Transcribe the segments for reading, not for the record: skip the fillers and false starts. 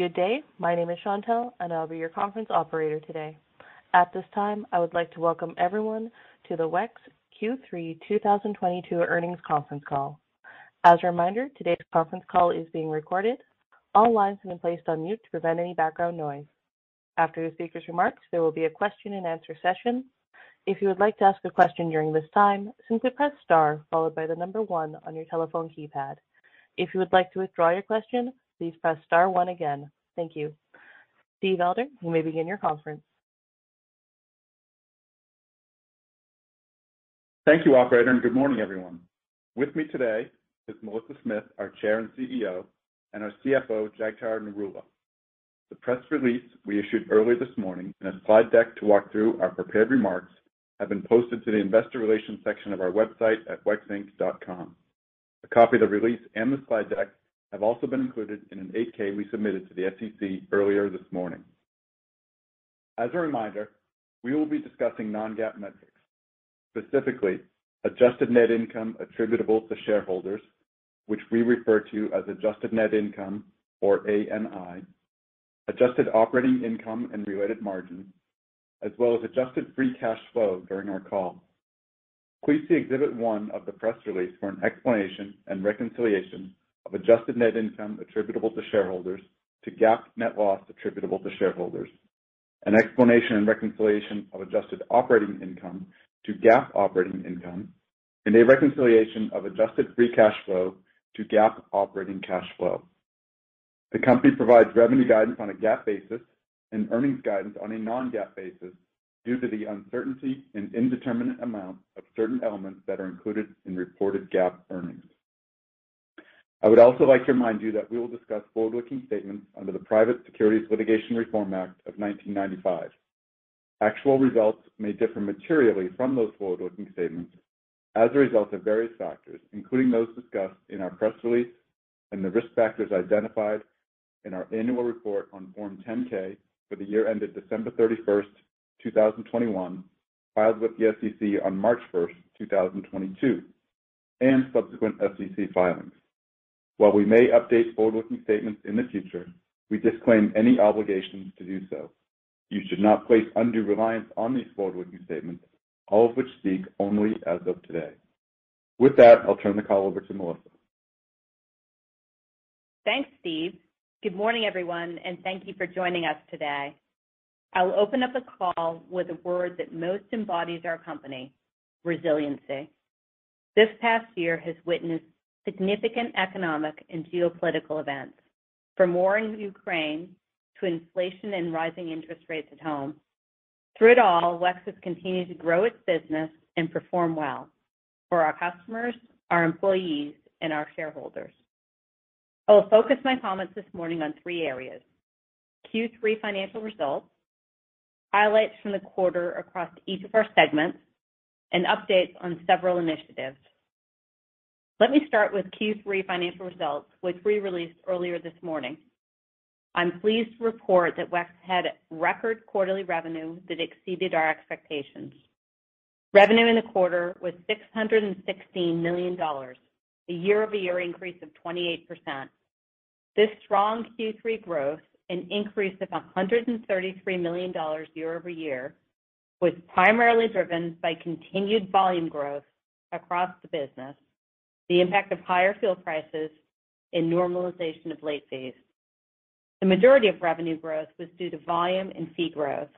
Good day, my name is Chantel, and I'll be your conference operator today. At this time, I would like to welcome everyone to the WEX Q3 2022 earnings conference call. As a reminder, today's conference call is being recorded. All lines have been placed on mute to prevent any background noise. After the speaker's remarks, there will be a question and answer session. If you would like to ask a question during this time, simply press star followed by the number 1 on your telephone keypad. If you would like to withdraw your question, please press star 1 again. Thank you. Steve Elder, you may begin your conference. Thank you, operator, and good morning, everyone. With me today is Melissa Smith, our chair and CEO, and our CFO, Jagtar Narula. The press release we issued early this morning and a slide deck to walk through our prepared remarks have been posted to the investor relations section of our website at wexinc.com. A copy of the release and the slide deck have also been included in an 8K we submitted to the SEC earlier this morning. As a reminder, we will be discussing non-GAAP metrics, specifically adjusted net income attributable to shareholders, which we refer to as adjusted net income, or ANI, adjusted operating income and related margins, as well as adjusted free cash flow during our call. Please see Exhibit 1 of the press release for an explanation and reconciliation of adjusted net income attributable to shareholders to GAAP net loss attributable to shareholders, an explanation and reconciliation of adjusted operating income to GAAP operating income, and a reconciliation of adjusted free cash flow to GAAP operating cash flow. The company provides revenue guidance on a GAAP basis and earnings guidance on a non-GAAP basis due to the uncertainty and indeterminate amount of certain elements that are included in reported GAAP earnings. I would also like to remind you that we will discuss forward-looking statements under the Private Securities Litigation Reform Act of 1995. Actual results may differ materially from those forward-looking statements as a result of various factors, including those discussed in our press release and the risk factors identified in our annual report on Form 10-K for the year ended December 31st, 2021, filed with the SEC on March 1st, 2022, and subsequent SEC filings. While we may update forward-looking statements in the future, we disclaim any obligations to do so. You should not place undue reliance on these forward-looking statements, all of which speak only as of today. With that, I'll turn the call over to Melissa. Thanks, Steve. Good morning, everyone, and thank you for joining us today. I'll open up the call with a word that most embodies our company, resiliency. This past year has witnessed significant economic and geopolitical events, from war in Ukraine to inflation and rising interest rates at home. Through it all, WEX has continued to grow its business and perform well for our customers, our employees, and our shareholders. I will focus my comments this morning on three areas: Q3 financial results, highlights from the quarter across each of our segments, and updates on several initiatives. Let me start with Q3 financial results, which we released earlier this morning. I'm pleased to report that WEX had record quarterly revenue that exceeded our expectations. Revenue in the quarter was $616 million, a year-over-year increase of 28%. This strong Q3 growth, an increase of $133 million year-over-year, was primarily driven by continued volume growth across the business, the impact of higher fuel prices, and normalization of late fees. The majority of revenue growth was due to volume and fee growth,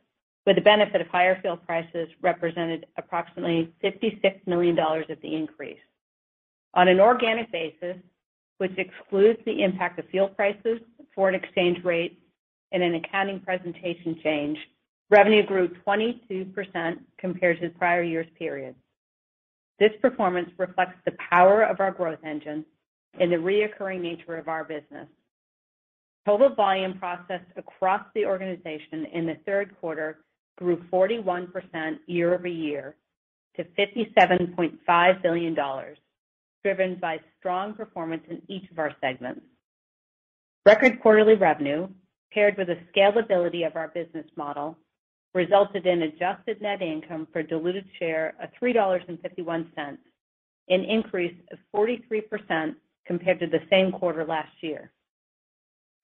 with the benefit of higher fuel prices represented approximately $56 million of the increase. On an organic basis, which excludes the impact of fuel prices, foreign exchange rates, and an accounting presentation change, revenue grew 22% compared to the prior year's period. This performance reflects the power of our growth engine and the reoccurring nature of our business. Total volume processed across the organization in the third quarter grew 41% year over year to $57.5 billion, driven by strong performance in each of our segments. Record quarterly revenue, paired with the scalability of our business model, resulted in adjusted net income per diluted share of $3.51, an increase of 43% compared to the same quarter last year.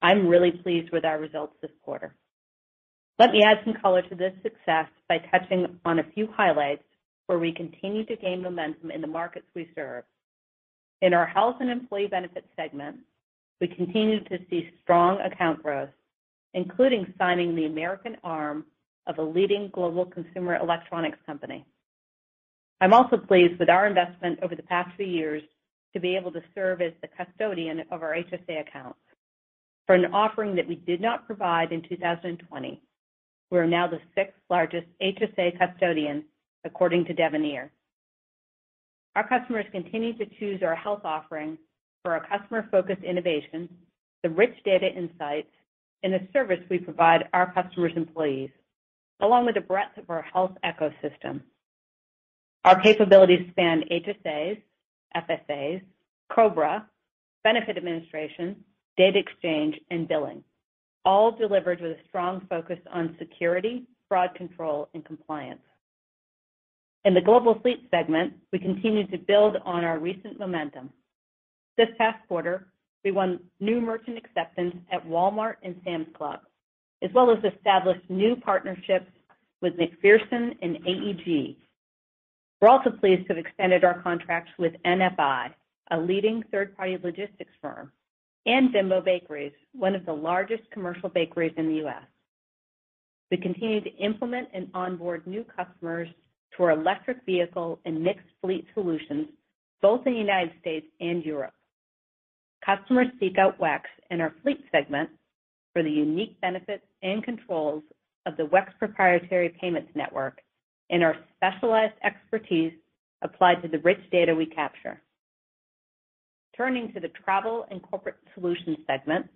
I'm really pleased with our results this quarter. Let me add some color to this success by touching on a few highlights where we continue to gain momentum in the markets we serve. In our health and employee benefits segment, we continue to see strong account growth, including signing the American arm of a leading global consumer electronics company. I'm also pleased with our investment over the past few years to be able to serve as the custodian of our HSA accounts for an offering that we did not provide in 2020. We're now the 6th largest HSA custodian, according to Devenir. Our customers continue to choose our health offering for our customer-focused innovation, the rich data insights, and the service we provide our customers' employees, along with the breadth of our health ecosystem. Our capabilities span HSAs, FSAs, COBRA, benefit administration, data exchange, and billing, all delivered with a strong focus on security, fraud control, and compliance. In the global fleet segment, we continue to build on our recent momentum. This past quarter, we won new merchant acceptance at Walmart and Sam's Club, as well as established new partnerships with McPherson and AEG. We're also pleased to have extended our contracts with NFI, a leading third-party logistics firm, and Bimbo Bakeries, one of the largest commercial bakeries in the U.S. We continue to implement and onboard new customers to our electric vehicle and mixed fleet solutions, both in the United States and Europe. Customers seek out WEX in our fleet segment for the unique benefits and controls of the WEX proprietary payments network and our specialized expertise applied to the rich data we capture. Turning to the travel and corporate solutions segment,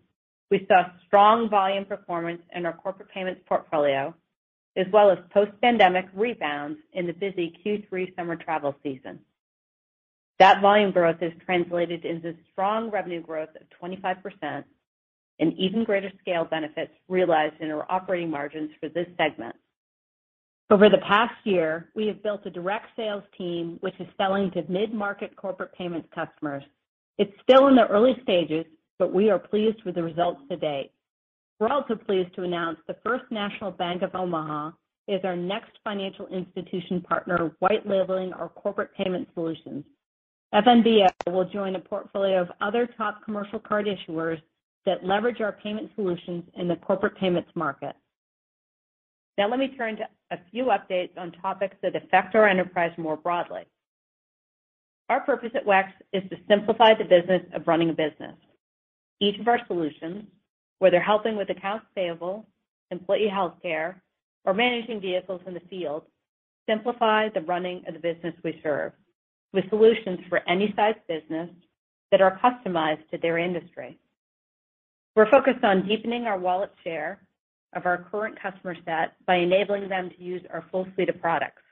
we saw strong volume performance in our corporate payments portfolio, as well as post-pandemic rebounds in the busy Q3 summer travel season. That volume growth is translated into strong revenue growth of 25% and even greater scale benefits realized in our operating margins for this segment. Over the past year, we have built a direct sales team which is selling to mid-market corporate payments customers. It's still in the early stages, but we are pleased with the results to date. We're also pleased to announce the First National Bank of Omaha is our next financial institution partner white labeling our corporate payment solutions. FNBO will join a portfolio of other top commercial card issuers that leverage our payment solutions in the corporate payments market. Now let me turn to a few updates on topics that affect our enterprise more broadly. Our purpose at WEX is to simplify the business of running a business. Each of our solutions, whether helping with accounts payable, employee health care, or managing vehicles in the field, simplify the running of the business we serve with solutions for any size business that are customized to their industry. We're focused on deepening our wallet share of our current customer set by enabling them to use our full suite of products.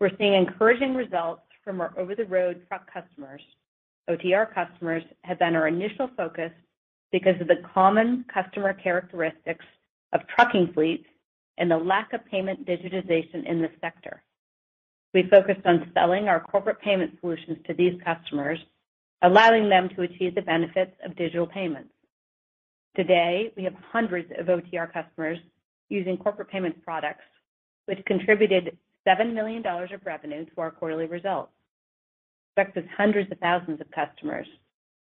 We're seeing encouraging results from our over-the-road truck customers. OTR customers have been our initial focus because of the common customer characteristics of trucking fleets and the lack of payment digitization in this sector. We focused on selling our corporate payment solutions to these customers, allowing them to achieve the benefits of digital payments. Today, we have hundreds of OTR customers using corporate payments products, which contributed $7 million of revenue to our quarterly results. WEX has hundreds of thousands of customers.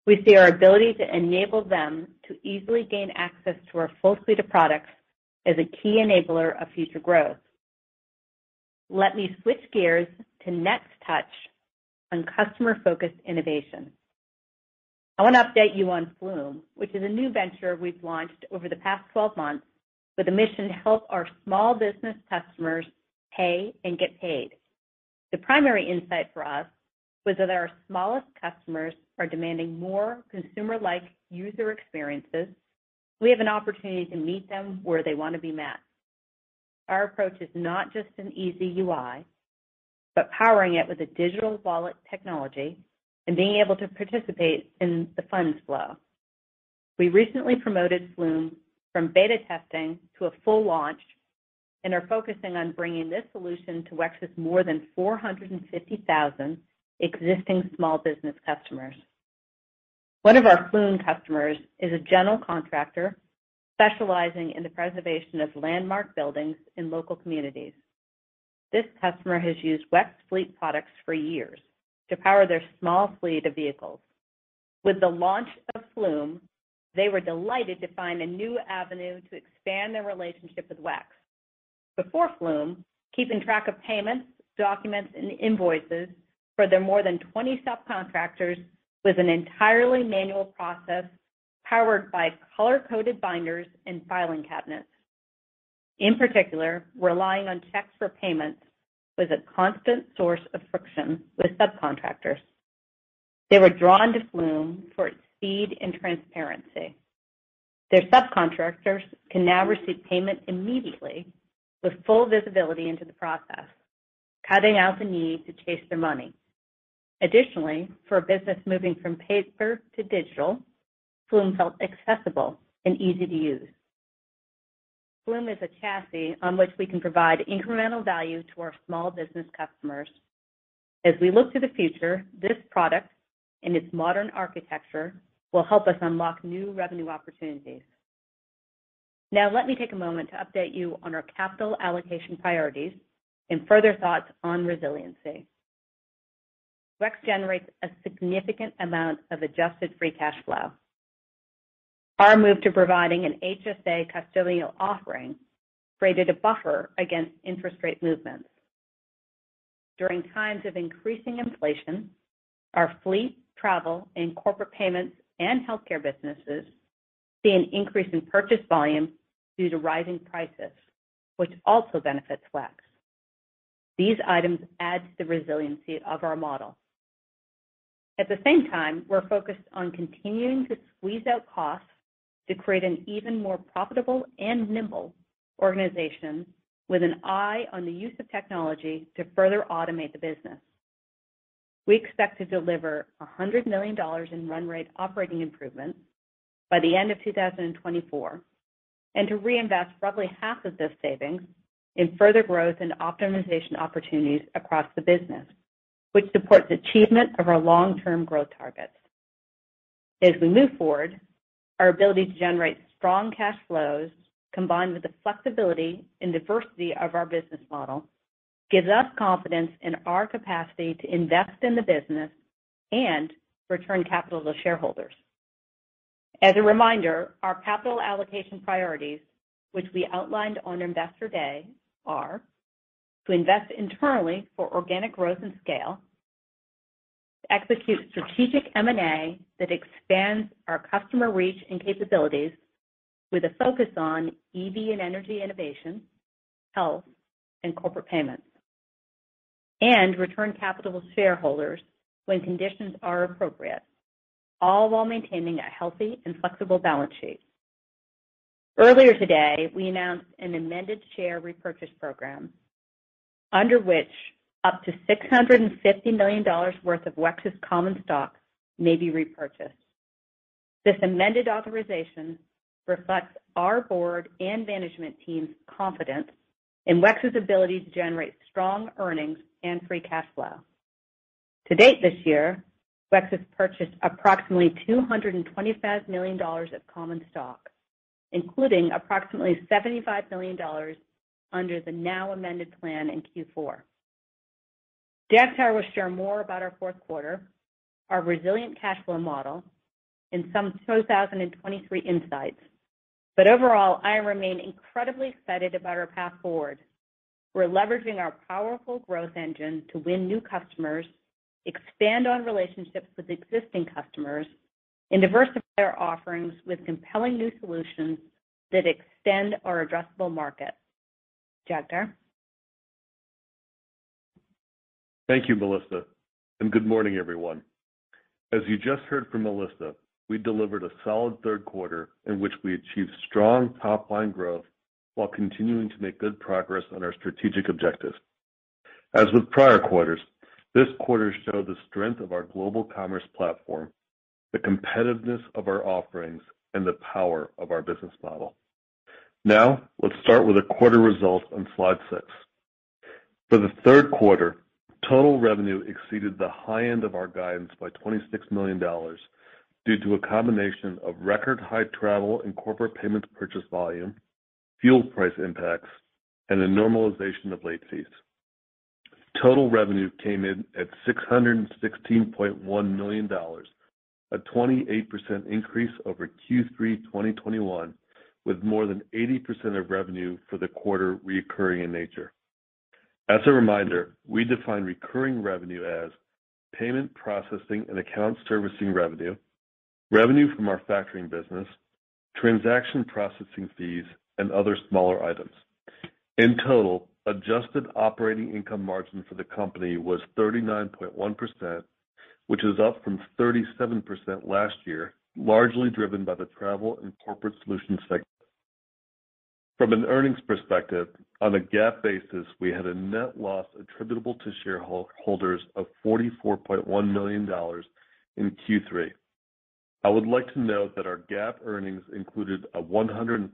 We see our ability to enable them to easily gain access to our full suite of products as a key enabler of future growth. Let me switch gears to next touch on customer-focused innovation. I want to update you on Flume, which is a new venture we've launched over the past 12 months with a mission to help our small business customers pay and get paid. The primary insight for us was that our smallest customers are demanding more consumer-like user experiences. We have an opportunity to meet them where they want to be met. Our approach is not just an easy UI, but powering it with a digital wallet technology and being able to participate in the funds flow. We recently promoted Flume from beta testing to a full launch and are focusing on bringing this solution to WEX's more than 450,000 existing small business customers. One of our Flume customers is a general contractor specializing in the preservation of landmark buildings in local communities. This customer has used WEX fleet products for years to power their small fleet of vehicles. With the launch of Flume, they were delighted to find a new avenue to expand their relationship with WEX. Before Flume, keeping track of payments, documents, and invoices for their more than 20 subcontractors was an entirely manual process powered by color-coded binders and filing cabinets. In particular, relying on checks for payments was a constant source of friction with subcontractors. They were drawn to Flume for its speed and transparency. Their subcontractors can now receive payment immediately with full visibility into the process, cutting out the need to chase their money. Additionally, for a business moving from paper to digital, Flume felt accessible and easy to use. Flume is a chassis on which we can provide incremental value to our small business customers. As we look to the future, this product and its modern architecture will help us unlock new revenue opportunities. Now, let me take a moment to update you on our capital allocation priorities and further thoughts on resiliency. WEX generates a significant amount of adjusted free cash flow. Our move to providing an HSA custodial offering created a buffer against interest rate movements. During times of increasing inflation, our fleet, travel, and corporate payments and healthcare businesses see an increase in purchase volume due to rising prices, which also benefits WEX. These items add to the resiliency of our model. At the same time, we're focused on continuing to squeeze out costs to create an even more profitable and nimble organization with an eye on the use of technology to further automate the business. We expect to deliver $100 million in run rate operating improvements by the end of 2024 and to reinvest roughly half of this savings in further growth and optimization opportunities across the business, which supports achievement of our long-term growth targets. As we move forward, our ability to generate strong cash flows combined with the flexibility and diversity of our business model gives us confidence in our capacity to invest in the business and return capital to shareholders. As a reminder, our capital allocation priorities, which we outlined on Investor Day, are to invest internally for organic growth and scale, to execute strategic M&A that expands our customer reach and capabilities with a focus on EV and energy innovation, health, and corporate payments, and return capital to shareholders when conditions are appropriate, all while maintaining a healthy and flexible balance sheet. Earlier today, we announced an amended share repurchase program under which up to $650 million worth of WEX's common stock may be repurchased. This amended authorization reflects our board and management team's confidence in WEX's ability to generate strong earnings and free cash flow. To date this year, WEX has purchased approximately $225 million of common stock, including approximately $75 million under the now amended plan in Q4. Jagtar will share more about our fourth quarter, our resilient cash flow model, and some 2023 insights. But overall, I remain incredibly excited about our path forward. We're leveraging our powerful growth engine to win new customers, expand on relationships with existing customers, and diversify our offerings with compelling new solutions that extend our addressable market. Jagtar? Thank you, Melissa, and good morning, everyone. As you just heard from Melissa, we delivered a solid third quarter in which we achieved strong top-line growth while continuing to make good progress on our strategic objectives. As with prior quarters, this quarter showed the strength of our global commerce platform, the competitiveness of our offerings, and the power of our business model. Now, let's start with the quarter results on slide 6. For the third quarter, total revenue exceeded the high end of our guidance by $26 million, due to a combination of record high travel and corporate payments purchase volume, fuel price impacts, and the normalization of late fees. Total revenue came in at $616.1 million, a 28% increase over Q3 2021, with more than 80% of revenue for the quarter recurring in nature. As a reminder, we define recurring revenue as payment processing and account servicing revenue, revenue from our factoring business, transaction processing fees, and other smaller items. In total, adjusted operating income margin for the company was 39.1%, which is up from 37% last year, largely driven by the travel and corporate solutions segment. From an earnings perspective, on a GAAP basis, we had a net loss attributable to shareholders of $44.1 million in Q3. I would like to note that our GAAP earnings included a $136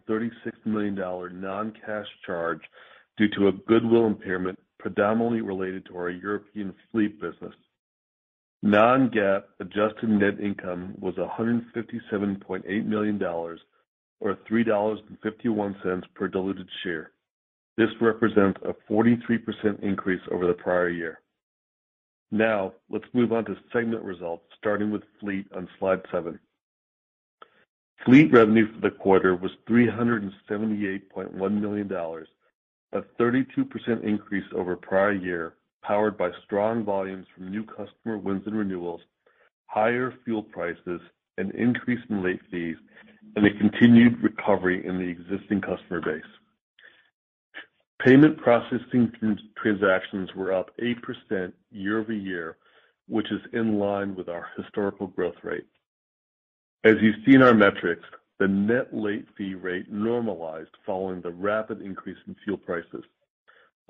million non-cash charge due to a goodwill impairment predominantly related to our European fleet business. Non-GAAP adjusted net income was $157.8 million, or $3.51 per diluted share. This represents a 43% increase over the prior year. Now, let's move on to segment results, starting with Fleet on slide 7. Fleet revenue for the quarter was $378.1 million, a 32% increase over prior year, powered by strong volumes from new customer wins and renewals, higher fuel prices, an increase in late fees, and a continued recovery in the existing customer base. Payment processing transactions were up 8% year over year, which is in line with our historical growth rate. As you see in our metrics, the net late fee rate normalized following the rapid increase in fuel prices.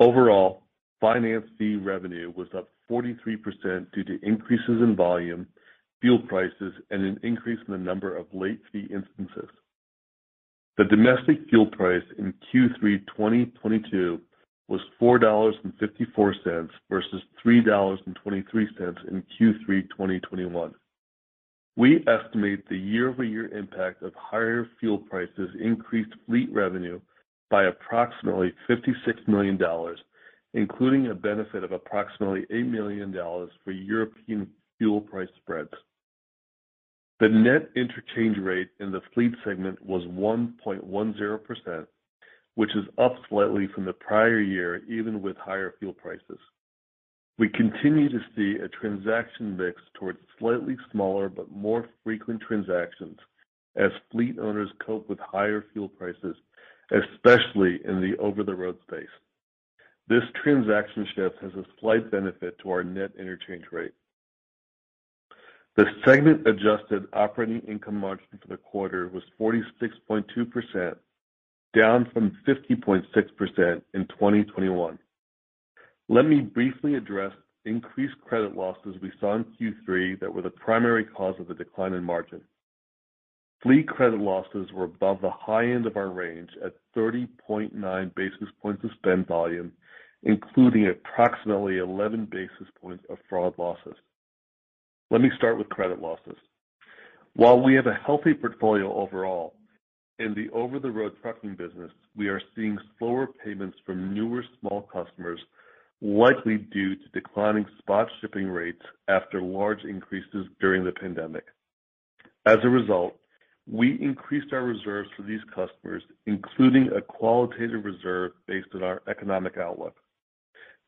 Overall, finance fee revenue was up 43% due to increases in volume, fuel prices, and an increase in the number of late fee instances. The domestic fuel price in Q3 2022 was $4.54 versus $3.23 in Q3 2021. We estimate the year-over-year impact of higher fuel prices increased fleet revenue by approximately $56 million, including a benefit of approximately $8 million for European fuel price spreads. The net interchange rate in the fleet segment was 1.10%, which is up slightly from the prior year, even with higher fuel prices. We continue to see a transaction mix towards slightly smaller but more frequent transactions as fleet owners cope with higher fuel prices, especially in the over-the-road space. This transaction shift has a slight benefit to our net interchange rate. The segment adjusted operating income margin for the quarter was 46.2%, down from 50.6% in 2021. Let me briefly address increased credit losses we saw in Q3 that were the primary cause of the decline in margin. Fleet credit losses were above the high end of our range at 30.9 basis points of spend volume, including approximately 11 basis points of fraud losses. Let me start with credit losses. While we have a healthy portfolio overall, in the over-the-road trucking business, we are seeing slower payments from newer small customers, likely due to declining spot shipping rates after large increases during the pandemic. As a result, we increased our reserves for these customers, including a qualitative reserve based on our economic outlook.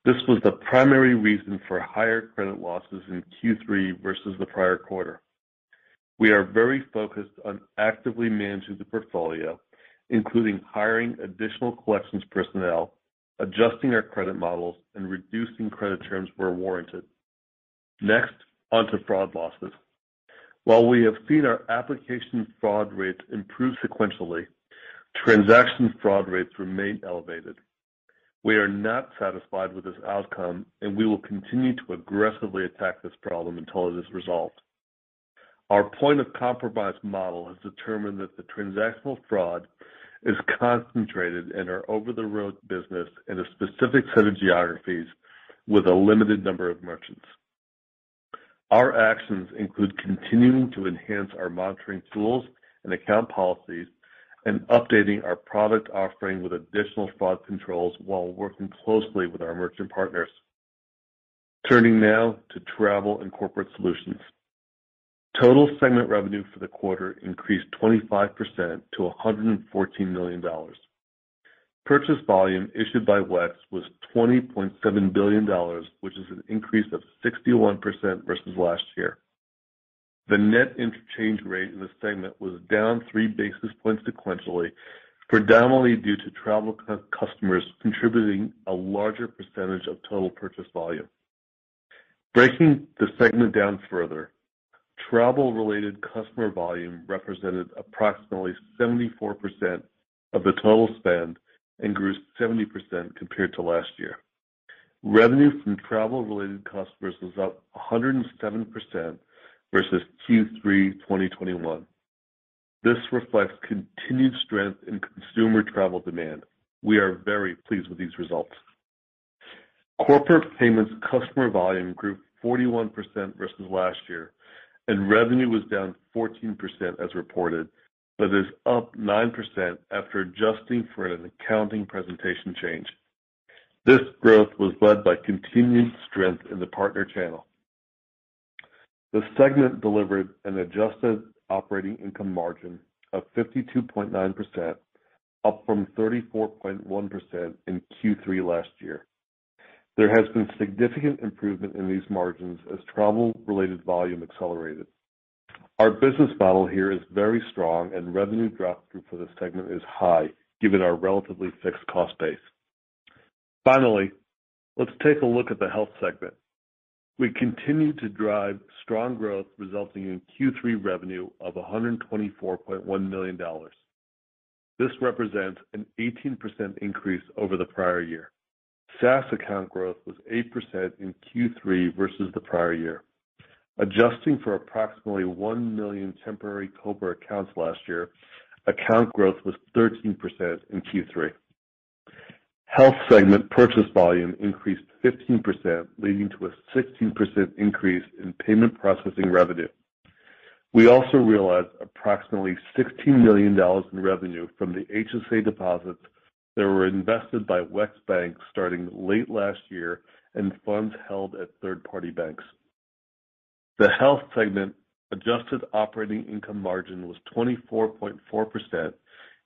This was the primary reason for higher credit losses in Q3 versus the prior quarter. We are very focused on actively managing the portfolio, including hiring additional collections personnel, adjusting our credit models, and reducing credit terms where warranted. Next, onto fraud losses. While we have seen our application fraud rates improve sequentially, transaction fraud rates remain elevated. We are not satisfied with this outcome, and we will continue to aggressively attack this problem until it is resolved. Our point of compromise model has determined that the transactional fraud is concentrated in our over-the-road business in a specific set of geographies with a limited number of merchants. Our actions include continuing to enhance our monitoring tools and account policies and updating our product offering with additional fraud controls while working closely with our merchant partners. Turning now to travel and corporate solutions. Total segment revenue for the quarter increased 25% to $114 million. Purchase volume issued by WEX was $20.7 billion, which is an increase of 61% versus last year. The net interchange rate in the segment was down 3 basis points sequentially, predominantly due to travel customers contributing a larger percentage of total purchase volume. Breaking the segment down further, travel-related customer volume represented approximately 74% of the total spend and grew 70% compared to last year. Revenue from travel-related customers was up 107% versus Q3 2021. This reflects continued strength in consumer travel demand. We are very pleased with these results. Corporate payments customer volume grew 41% versus last year, and revenue was down 14% as reported, but is up 9% after adjusting for an accounting presentation change. This growth was led by continued strength in the partner channel. The segment delivered an adjusted operating income margin of 52.9%, up from 34.1% in Q3 last year. There has been significant improvement in these margins as travel-related volume accelerated. Our business model here is very strong, and revenue drop-through for this segment is high, given our relatively fixed cost base. Finally, let's take a look at the health segment. We continue to drive strong growth, resulting in Q3 revenue of $124.1 million. This represents an 18% increase over the prior year. SaaS account growth was 8% in Q3 versus the prior year. Adjusting for approximately 1 million temporary COBRA accounts last year, account growth was 13% in Q3. Health segment purchase volume increased 15%, leading to a 16% increase in payment processing revenue. We also realized approximately $16 million in revenue from the HSA deposits that were invested by WEX Bank starting late last year and funds held at third-party banks. The health segment adjusted operating income margin was 24.4%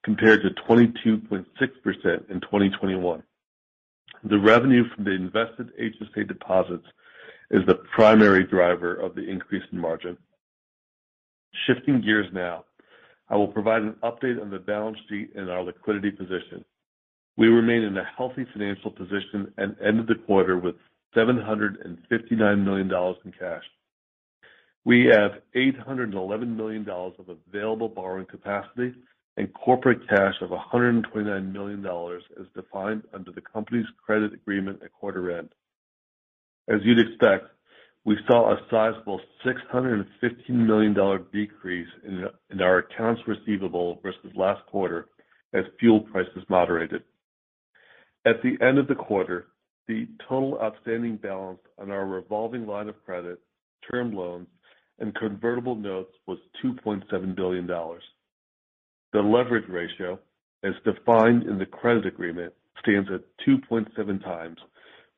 compared to 22.6% in 2021. The revenue from the invested HSA deposits is the primary driver of the increase in margin. Shifting gears now, I will provide an update on the balance sheet and our liquidity position. We remain in a healthy financial position and ended the quarter with $759 million in cash. We have $811 million of available borrowing capacity and corporate cash of $129 million as defined under the company's credit agreement at quarter end. As you'd expect, we saw a sizable $615 million decrease in our accounts receivable versus last quarter as fuel prices moderated. At the end of the quarter, the total outstanding balance on our revolving line of credit, term loans, and convertible notes was $2.7 billion. The leverage ratio, as defined in the credit agreement, stands at 2.7 times,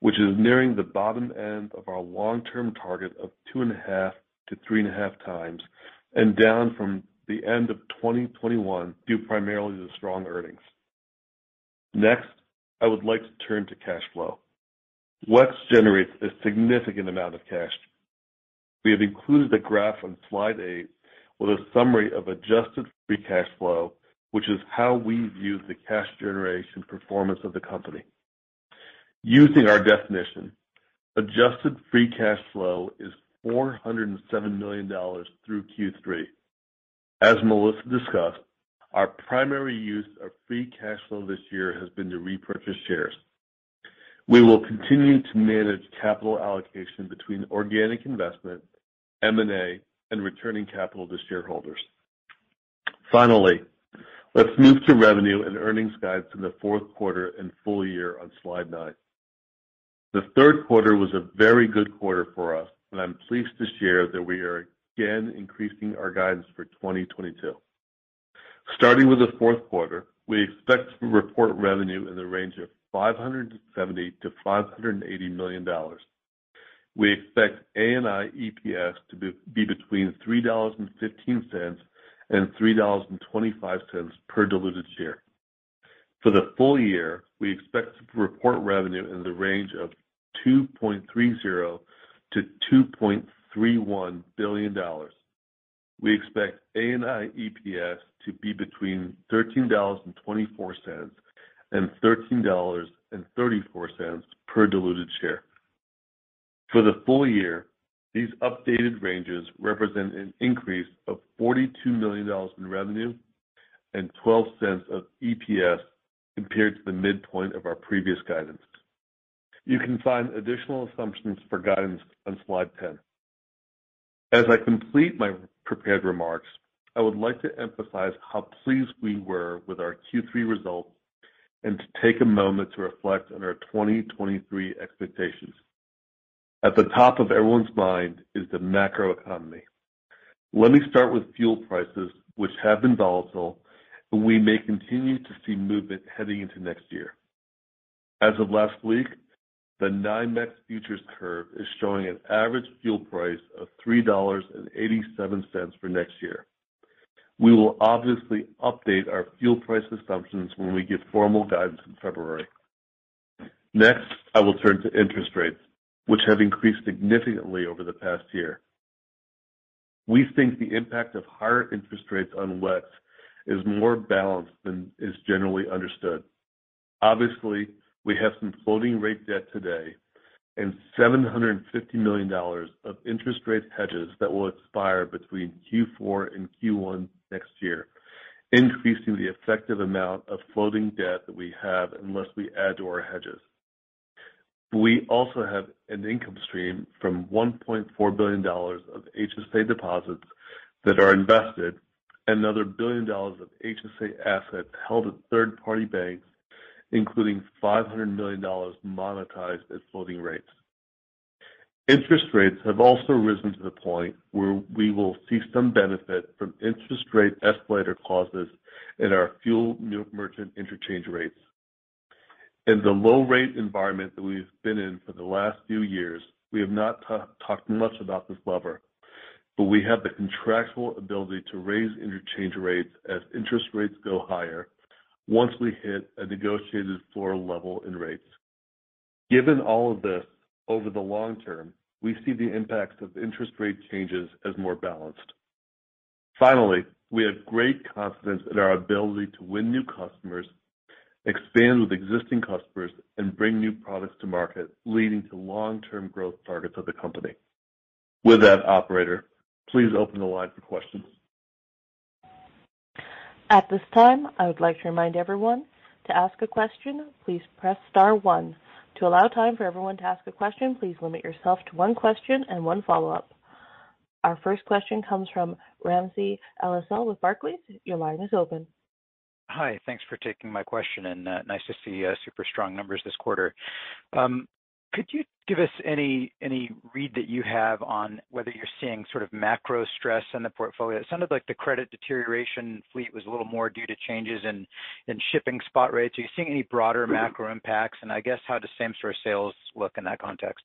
which is nearing the bottom end of our long-term target of 2.5 to 3.5 times, and down from the end of 2021 due primarily to strong earnings. Next, I would like to turn to cash flow. WEX generates a significant amount of cash. We have included a graph on slide 8 with a summary of adjusted free cash flow, which is how we view the cash generation performance of the company. Using our definition, adjusted free cash flow is $407 million through Q3. As Melissa discussed, our primary use of free cash flow this year has been to repurchase shares. We will continue to manage capital allocation between organic investment, M&A, and returning capital to shareholders. Finally, let's move to revenue and earnings guides in the fourth quarter and full year on slide 9. The third quarter was a very good quarter for us, and I'm pleased to share that we are again increasing our guidance for 2022. Starting with the fourth quarter, we expect to report revenue in the range of $570 to $580 million. We expect ANI EPS to be between $3.15 and $3.25 per diluted share. For the full year, we expect to report revenue in the range of $2.30 to $2.31 billion. We expect ANI EPS to be between $13.24 and $13.34 per diluted share. For the full year, these updated ranges represent an increase of $42 million in revenue and 12 cents of EPS compared to the midpoint of our previous guidance. You can find additional assumptions for guidance on slide 10. As I complete my prepared remarks, I would like to emphasize how pleased we were with our Q3 results and to take a moment to reflect on our 2023 expectations. At the top of everyone's mind is the macroeconomy. Let me start with fuel prices, which have been volatile, and we may continue to see movement heading into next year. As of last week, the NYMEX futures curve is showing an average fuel price of $3.87 for next year. We will obviously update our fuel price assumptions when we give formal guidance in February. Next, I will turn to interest rates, which have increased significantly over the past year. We think the impact of higher interest rates on WEX is more balanced than is generally understood. Obviously, we have some floating rate debt today and $750 million of interest rate hedges that will expire between Q4 and Q1 next year, increasing the effective amount of floating debt that we have unless we add to our hedges. We also have an income stream from $1.4 billion of HSA deposits that are invested, another $1 billion of HSA assets held at third-party banks, including $500 million monetized at floating rates. Interest rates have also risen to the point where we will see some benefit from interest rate escalator clauses in our fuel merchant interchange rates. In the low-rate environment that we've been in for the last few years, we have not talked much about this lever, but we have the contractual ability to raise interchange rates as interest rates go higher once we hit a negotiated floor level in rates. Given all of this, over the long term, we see the impacts of interest rate changes as more balanced. Finally, we have great confidence in our ability to win new customers, expand with existing customers, and bring new products to market, leading to long-term growth targets of the company. With that, operator, please open the line for questions. At this time, I would like to remind everyone to ask a question, please press star one. To allow time for everyone to ask a question, please limit yourself to one question and one follow-up. Our first question comes from Ramsey LSL with Barclays. Your line is open. Hi, thanks for taking my question, and nice to see super strong numbers this quarter. Could you give us any read that you have on whether you're seeing sort of macro stress in the portfolio? It sounded like the credit deterioration fleet was a little more due to changes in shipping spot rates. Are you seeing any broader macro impacts? And I guess, how does same-store sales look in that context?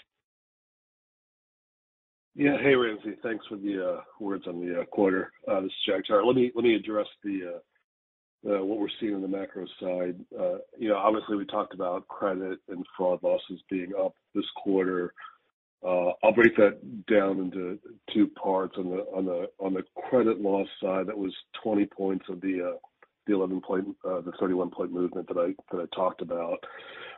Yeah, hey, Ramsey, thanks for the words on the quarter. This is Jagtar. Let me address the what we're seeing on the macro side. Obviously we talked about credit and fraud losses being up this quarter. I'll break that down into two parts. On the credit loss side, that was 20 points of the 31-point movement that I talked about.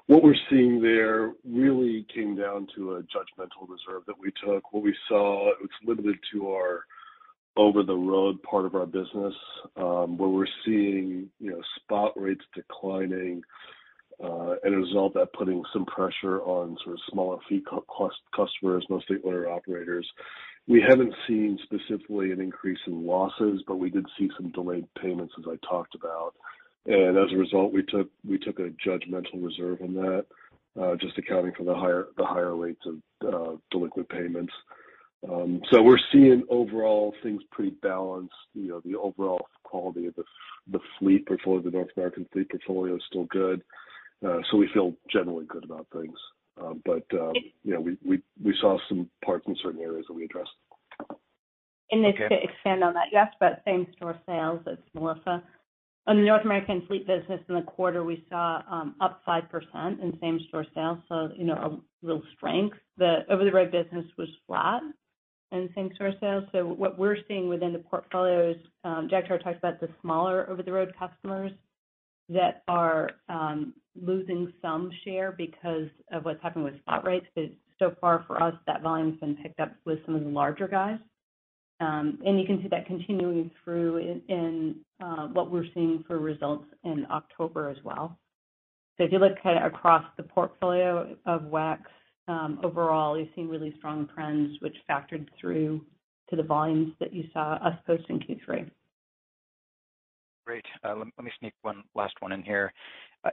What we're seeing there really came down to a judgmental reserve that we took. What we saw, it was limited to our over-the-road part of our business, where we're seeing spot rates declining, and as a result, that putting some pressure on sort of smaller fee cost customers, mostly owner-operators. We haven't seen specifically an increase in losses, but we did see some delayed payments, as I talked about, and as a result, we took a judgmental reserve on that, just accounting for the higher rates of delinquent payments. So we're seeing overall things pretty balanced. You know, the overall quality of the fleet portfolio, the North American fleet portfolio is still good. So we feel generally good about things. You know, we saw some parts in certain areas that we addressed. And this to expand on that, you asked about same-store sales. It's Melissa. On the North American fleet business in the quarter, we saw up 5% in same-store sales, so, you know, a little strength. The over-the-road business was flat in same-store sales. So what we're seeing within the portfolio is, Jagtar talked about the smaller over-the-road customers that are losing some share because of what's happening with spot rates. But so far for us, that volume's been picked up with some of the larger guys. And you can see that continuing through in what we're seeing for results in October as well. So if you look kind of across the portfolio of WEX, overall, you've seen really strong trends, which factored through to the volumes that you saw us post in Q3. Great. Let me sneak one last one in here.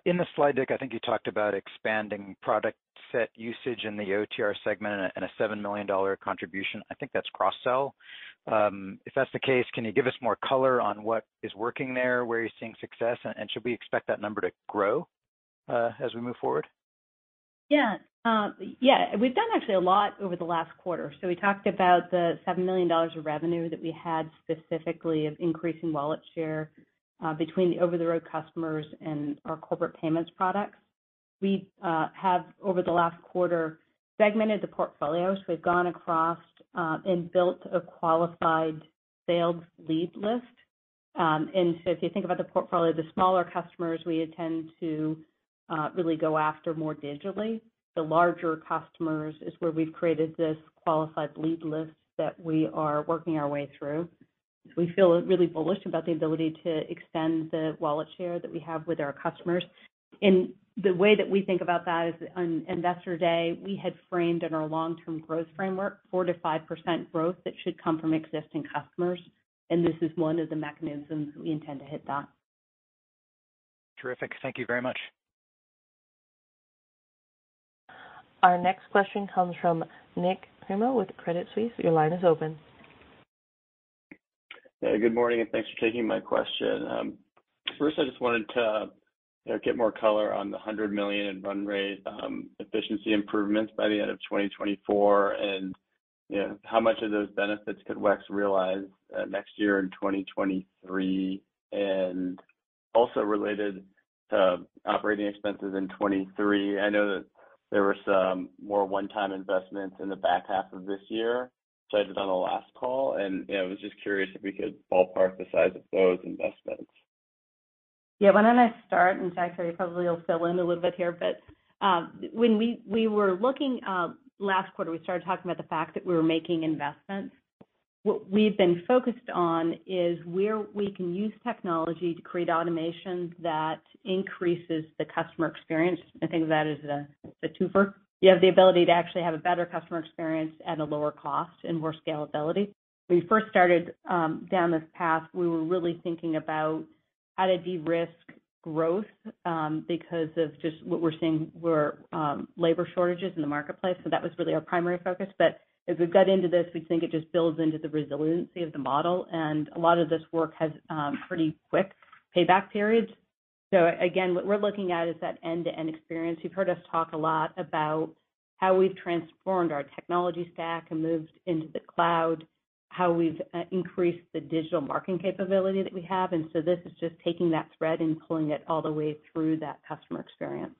In the slide deck, I think you talked about expanding product set usage in the OTR segment and a $7 million contribution. I think that's cross-sell. If that's the case, can you give us more color on what is working there, where you're seeing success, and should we expect that number to grow as we move forward? Yeah, we've done actually a lot over the last quarter. So we talked about the $7 million of revenue that we had specifically of increasing wallet share between the over-the-road customers and our corporate payments products. We have, over the last quarter, segmented the portfolio. So we've gone across and built a qualified sales lead list. And so if you think about the portfolio, the smaller customers we intend to really go after more digitally. The larger customers is where we've created this qualified lead list that we are working our way through. So we feel really bullish about the ability to extend the wallet share that we have with our customers. And the way that we think about that is on Investor Day, we had framed in our long-term growth framework 4 to 5% growth that should come from existing customers. And this is one of the mechanisms we intend to hit that. Terrific. Thank you very much. Our next question comes from Nick Primo with Credit Suisse. Your line is open. Good morning, and thanks for taking my question. First, I just wanted to get more color on the $100 million in run rate efficiency improvements by the end of 2024, and how much of those benefits could WEX realize next year in 2023, and also related to operating expenses in 23. I know that there were some more one-time investments in the back half of this year, cited on the last call, and I was just curious if we could ballpark the size of those investments. Yeah, why don't I start, and Jack, you probably will fill in a little bit here, but when we were looking last quarter, we started talking about the fact that we were making investments. What we've been focused on is where we can use technology to create automation that increases the customer experience. I think of that as a twofer. You have the ability to actually have a better customer experience at a lower cost and more scalability. When we first started down this path, we were really thinking about how to de-risk growth because of just what we're seeing were labor shortages in the marketplace. So that was really our primary focus. But as we've got into this, we think it just builds into the resiliency of the model, and a lot of this work has pretty quick payback periods. So again, what we're looking at is that end-to-end experience. You've heard us talk a lot about how we've transformed our technology stack and moved into the cloud, how we've increased the digital marketing capability that we have, and so this is just taking that thread and pulling it all the way through that customer experience.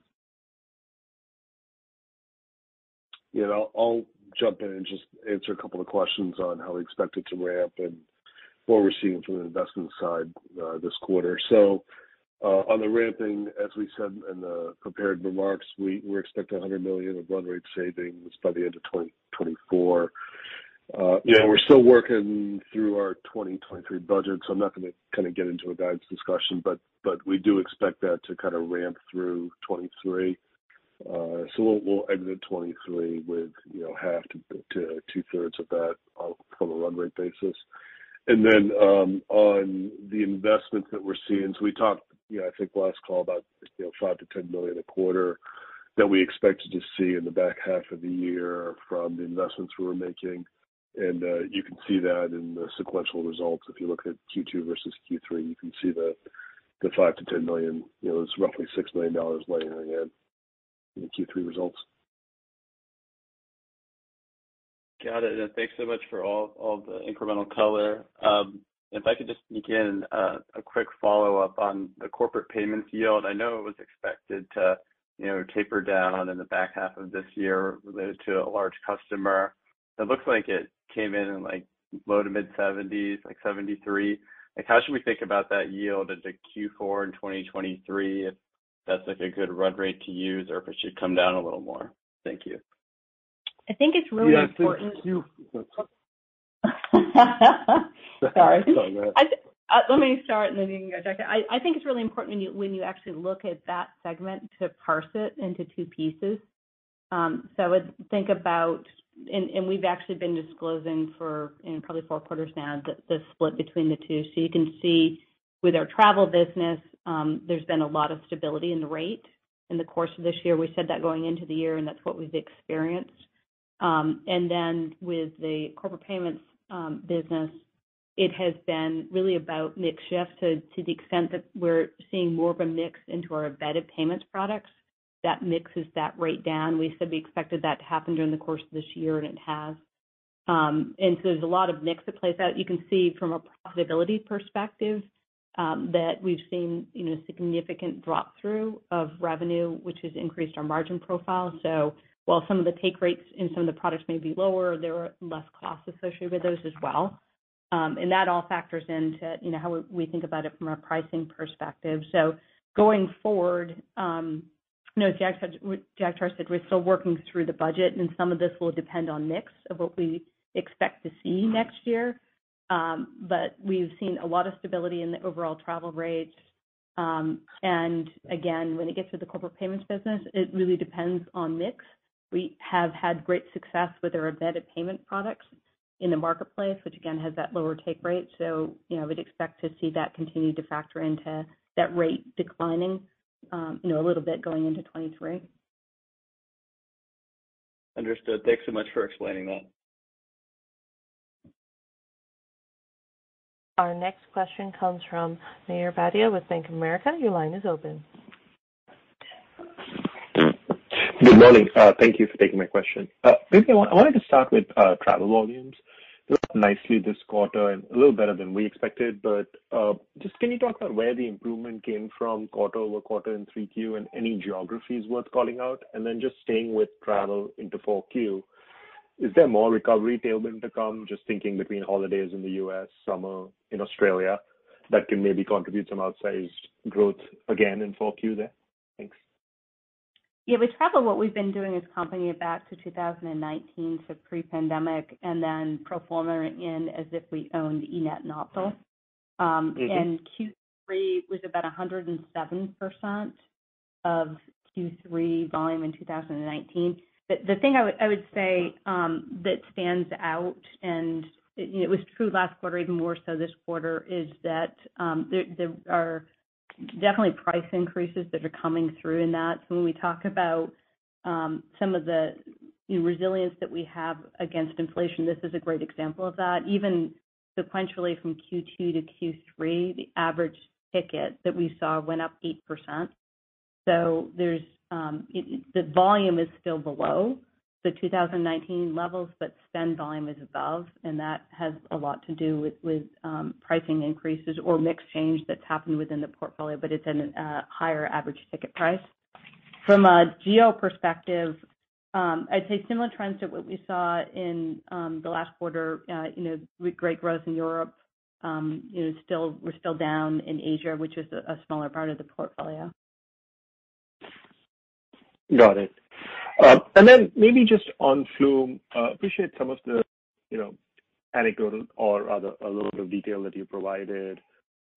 Yeah, I'll jump in and just answer a couple of questions on how we expect it to ramp and what we're seeing from the investment side this quarter. So on the ramping, as we said in the prepared remarks, we're expecting $100 million of run rate savings by the end of 2024. We're still working through our 2023 budget, so I'm not going to kind of get into a guidance discussion, but we do expect that to kind of ramp through 23. So we'll exit 23 with half to 2/3 of that from a run rate basis, and then on the investments that we're seeing. So we talked, I think last call about $5 to $10 million a quarter that we expected to see in the back half of the year from the investments we were making And you can see that in the sequential results. If you look at Q2 versus Q3, you can see the $5 to $10 million. You know, it's roughly $6 million layering in the Q3 results. Got it. And thanks so much for all the incremental color. If I could just sneak in a quick follow-up on the corporate payments yield. I know it was expected to, you know, taper down in the back half of this year related to a large customer. It looks like it came in like low to mid 70s, like 73. Like, how should we think about that yield into Q4 in 2023? If that's like a good run rate to use, or if it should come down a little more. Thank you. I think it's really important. Sorry. Let me start, and then you can go check it. I think it's really important when you actually look at that segment to parse it into two pieces. So I would think about, and we've actually been disclosing for probably 4 quarters now the split between the two. So you can see with our travel business, there's been a lot of stability in the rate in the course of this year. We said that going into the year, and that's what we've experienced. And then with the corporate payments business, it has been really about mix shift. To the extent that we're seeing more of a mix into our embedded payments products, that mixes that rate down. We said we expected that to happen during the course of this year, and it has. And so there's a lot of mix that plays out. You can see from a profitability perspective that we've seen, you know, significant drop through of revenue, which has increased our margin profile. So while some of the take rates in some of the products may be lower, there are less costs associated with those as well. And that all factors into, you know, how we think about it from a pricing perspective. So going forward, no, Jagtar said we're still working through the budget, and some of this will depend on mix of what we expect to see next year. But we've seen a lot of stability in the overall travel rates. And again, when it gets to the corporate payments business, it really depends on mix. We have had great success with our embedded payment products in the marketplace, which again has that lower take rate. So, you know, I would expect to see that continue to factor into that rate declining, you know, a little bit going into 23. Understood. Thanks so much for explaining that. Our next question comes from Mayor Badia with Bank of America. Your line is open. Good morning. Thank you for taking my question. Maybe I wanted to start with travel volumes. They were up nicely this quarter and a little better than we expected, but just can you talk about where the improvement came from quarter over quarter in 3Q and any geographies worth calling out? And then just staying with travel into 4Q, is there more recovery tailwind to come, just thinking between holidays in the U.S., summer in Australia, that can maybe contribute some outsized growth again in 4Q there? Thanks. Yeah, with travel, what we've been doing is comping it back to 2019, so pre-pandemic, and then pro forma in as if we owned eNett and Optal. And Q3 was about 107% of Q3 volume in 2019. The thing I would say that stands out, and it, you know, it was true last quarter, even more so this quarter, is that there are definitely price increases that are coming through in that. So when we talk about some of the, you know, resilience that we have against inflation, this is a great example of that. Even sequentially from Q2 to Q3, the average ticket that we saw went up 8%. So there's the volume is still below the 2019 levels, but spend volume is above, and that has a lot to do with pricing increases or mix change that's happened within the portfolio, but it's a higher average ticket price. From a geo perspective, I'd say similar trends to what we saw in the last quarter, you know, with great growth in Europe, you know, we're still down in Asia, which is a smaller part of the portfolio. Got it. And then maybe just on Flume, appreciate some of the, you know, anecdotal or other a little bit of detail that you provided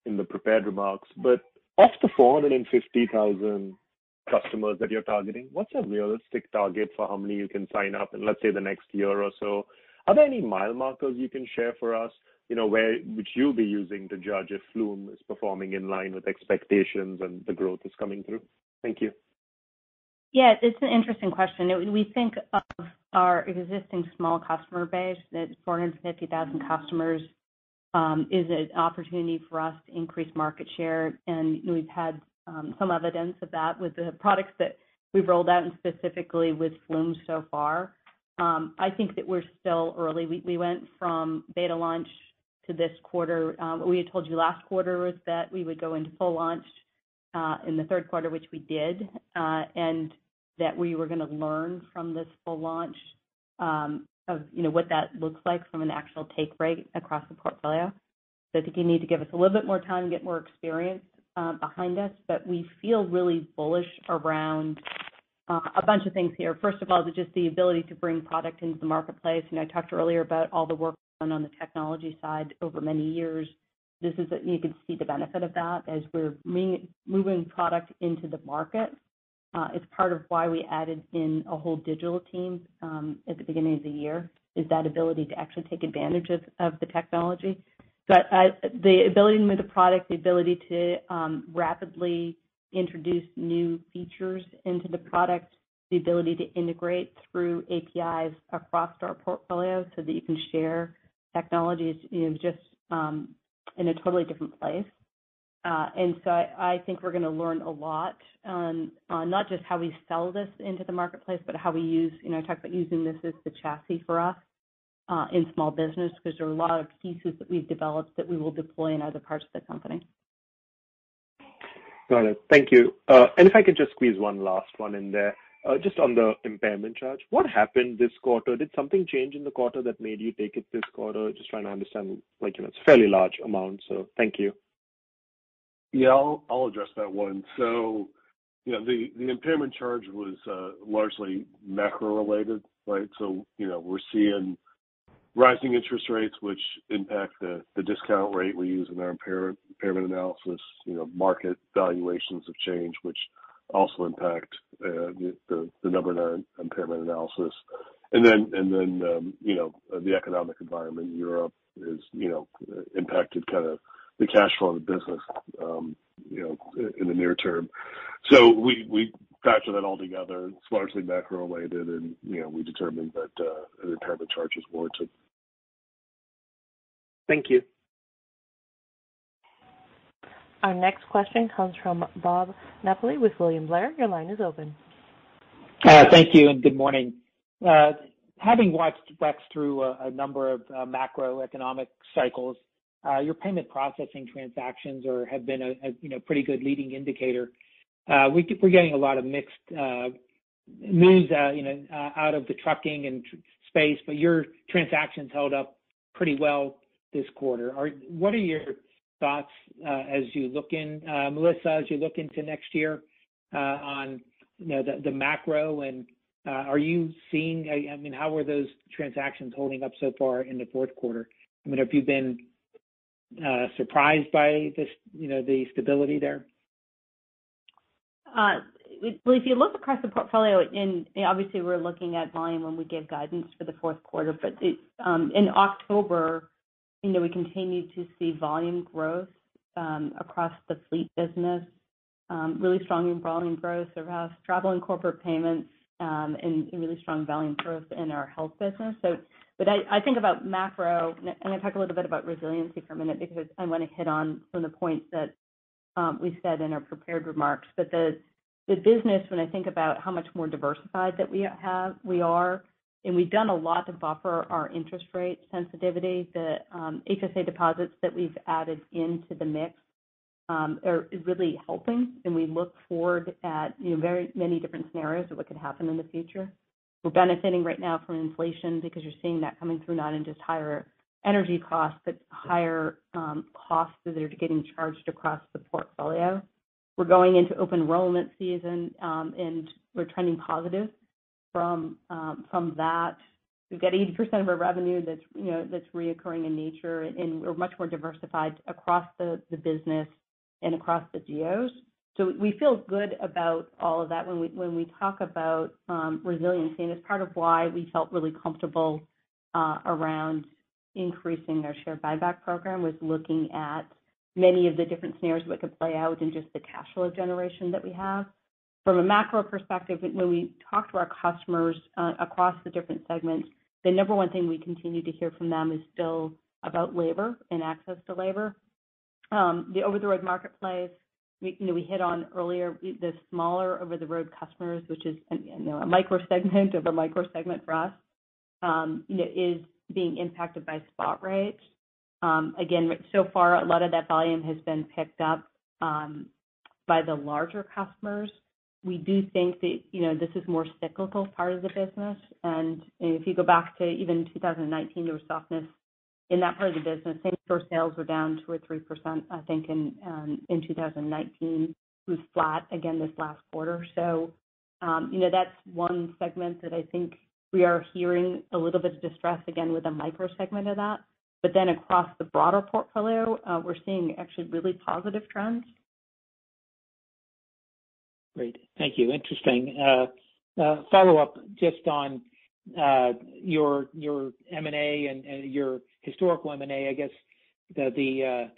in the prepared remarks. But of the 450,000 customers that you're targeting, what's a realistic target for how many you can sign up in, let's say, the next year or so? Are there any mile markers you can share for us, you know, which you'll be using to judge if Flume is performing in line with expectations and the growth is coming through? Thank you. Yeah, it's an interesting question. We think of our existing small customer base, that 450,000 customers, is an opportunity for us to increase market share, and we've had some evidence of that with the products that we've rolled out, and specifically with Flume so far. I think that we're still early. We went from beta launch to this quarter. What we had told you last quarter was that we would go into full launch in the third quarter, which we did, and that we were going to learn from this full launch of what that looks like from an actual take rate across the portfolio. So I think you need to give us a little bit more time, get more experience behind us, but we feel really bullish around a bunch of things here. First of all, just the ability to bring product into the marketplace. I talked earlier about all the work done on the technology side over many years. This is you can see the benefit of that as we're moving product into the market. It's part of why we added in a whole digital team at the beginning of the year, is that ability to actually take advantage of the technology. But the ability to move the product, the ability to rapidly introduce new features into the product, the ability to integrate through APIs across our portfolio so that you can share technologies in a totally different place. And so I think we're going to learn a lot on not just how we sell this into the marketplace, but how we use, I talk about using this as the chassis for us in small business, because there are a lot of pieces that we've developed that we will deploy in other parts of the company. Got it. Thank you. And if I could just squeeze one last one in there, just on the impairment charge. What happened this quarter? Did something change in the quarter that made you take it this quarter? Just trying to understand, it's a fairly large amount. So thank you. Yeah, I'll address that one. So, the impairment charge was largely macro-related, right? So, we're seeing rising interest rates, which impact the discount rate we use in our impairment analysis. Market valuations have changed, which also impact the number in our impairment analysis. And then the economic environment in Europe is, impacted kind of the cash flow of the business, in the near term. So we factor that all together. It's largely macro-related, and, we determined that an impairment charge is warranted. Thank you. Our next question comes from Bob Napoli with William Blair. Your line is open. Thank you, and good morning. Having watched WEX through a number of macroeconomic cycles, your payment processing transactions have been a pretty good leading indicator. We're getting a lot of mixed news, out of the trucking and space, but your transactions held up pretty well this quarter. What are your thoughts as you look in, Melissa, as you look into next year on the macro, and are you seeing? How are those transactions holding up so far in the fourth quarter? Have you been surprised by this, the stability there? Well, if you look across the portfolio, and obviously we're looking at volume when we gave guidance for the fourth quarter, but in October, we continued to see volume growth across the fleet business, really strong volume growth across travel and corporate payments, and really strong volume growth in our health business. So, but I think about macro, and I'm going to talk a little bit about resiliency for a minute, because I want to hit on some of the points that we said in our prepared remarks. But the business, when I think about how much more diversified that we are, and we've done a lot to buffer our interest rate sensitivity. The HSA deposits that we've added into the mix are really helping, and we look forward at very many different scenarios of what could happen in the future. We're benefiting right now from inflation, because you're seeing that coming through, not in just higher energy costs, but higher costs that are getting charged across the portfolio. We're going into open enrollment season, and we're trending positive from that. We've got 80% of our revenue that's that's reoccurring in nature, and we're much more diversified across the business and across the geos. So we feel good about all of that when we talk about resiliency, and it's part of why we felt really comfortable around increasing our share buyback program, was looking at many of the different scenarios that could play out, and just the cash flow generation that we have. From a macro perspective, when we talk to our customers across the different segments, the number one thing we continue to hear from them is still about labor and access to labor. The over-the-road marketplace, we hit on earlier, the smaller over-the-road customers, which is a micro segment of a micro segment for us, is being impacted by spot rates. Again, so far, a lot of that volume has been picked up by the larger customers. We do think that, this is more cyclical part of the business. And if you go back to even 2019, there was softness in that part of the business. Same-store sales were down 2 or 3%, I think, in 2019. It was flat again this last quarter. So, that's one segment that I think we are hearing a little bit of distress again with a micro segment of that. But then across the broader portfolio, we're seeing actually really positive trends. Great. Thank you. Interesting. Follow-up just on your M&A and your historical M&A. I guess you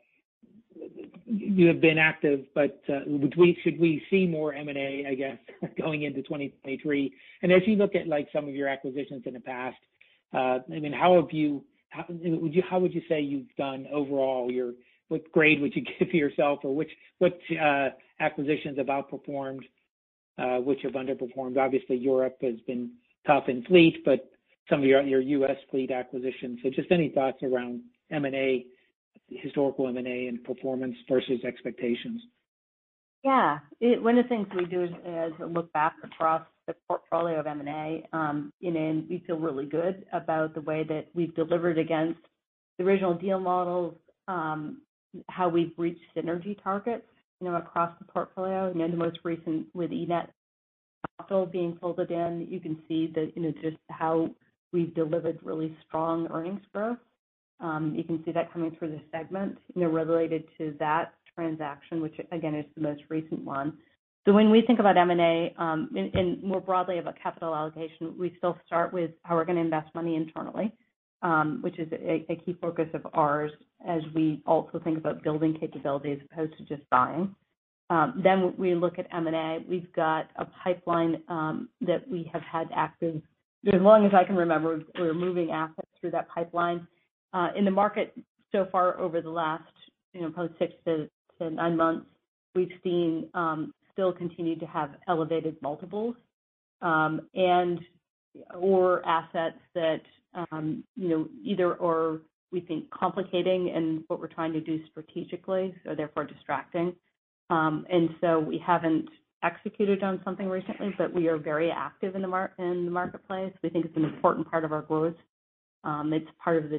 have been active, but should we see more M&A, I guess, going into 2023? And as you look at like some of your acquisitions in the past, how would you say you've done overall? What grade would you give yourself, or what acquisitions have outperformed, which have underperformed? Obviously, Europe has been tough in fleet, but some of your U.S. fleet acquisitions. So just any thoughts around M&A, historical M&A and performance versus expectations? Yeah. One of the things we do is look back across the portfolio of M&A, and we feel really good about the way that we've delivered against the original deal models, how we've reached synergy targets, across the portfolio. The most recent with eNett also being folded in, you can see that, just how we've delivered really strong earnings growth. You can see that coming through the segment, related to that transaction, which, again, is the most recent one. So when we think about M&A and more broadly about capital allocation, we still start with how we're going to invest money internally, which is a key focus of ours as we also think about building capabilities as opposed to just buying. Then we look at M&A. We've got a pipeline that we have had active. As long as I can remember, we're moving assets through that pipeline. In the market so far over the last, probably 6 to 9 months, we've seen still continue to have elevated multiples and or assets that, either or we think complicating and what we're trying to do strategically, so therefore distracting. And so we haven't executed on something recently, but we are very active in the marketplace. We think it's an important part of our growth. It's part of the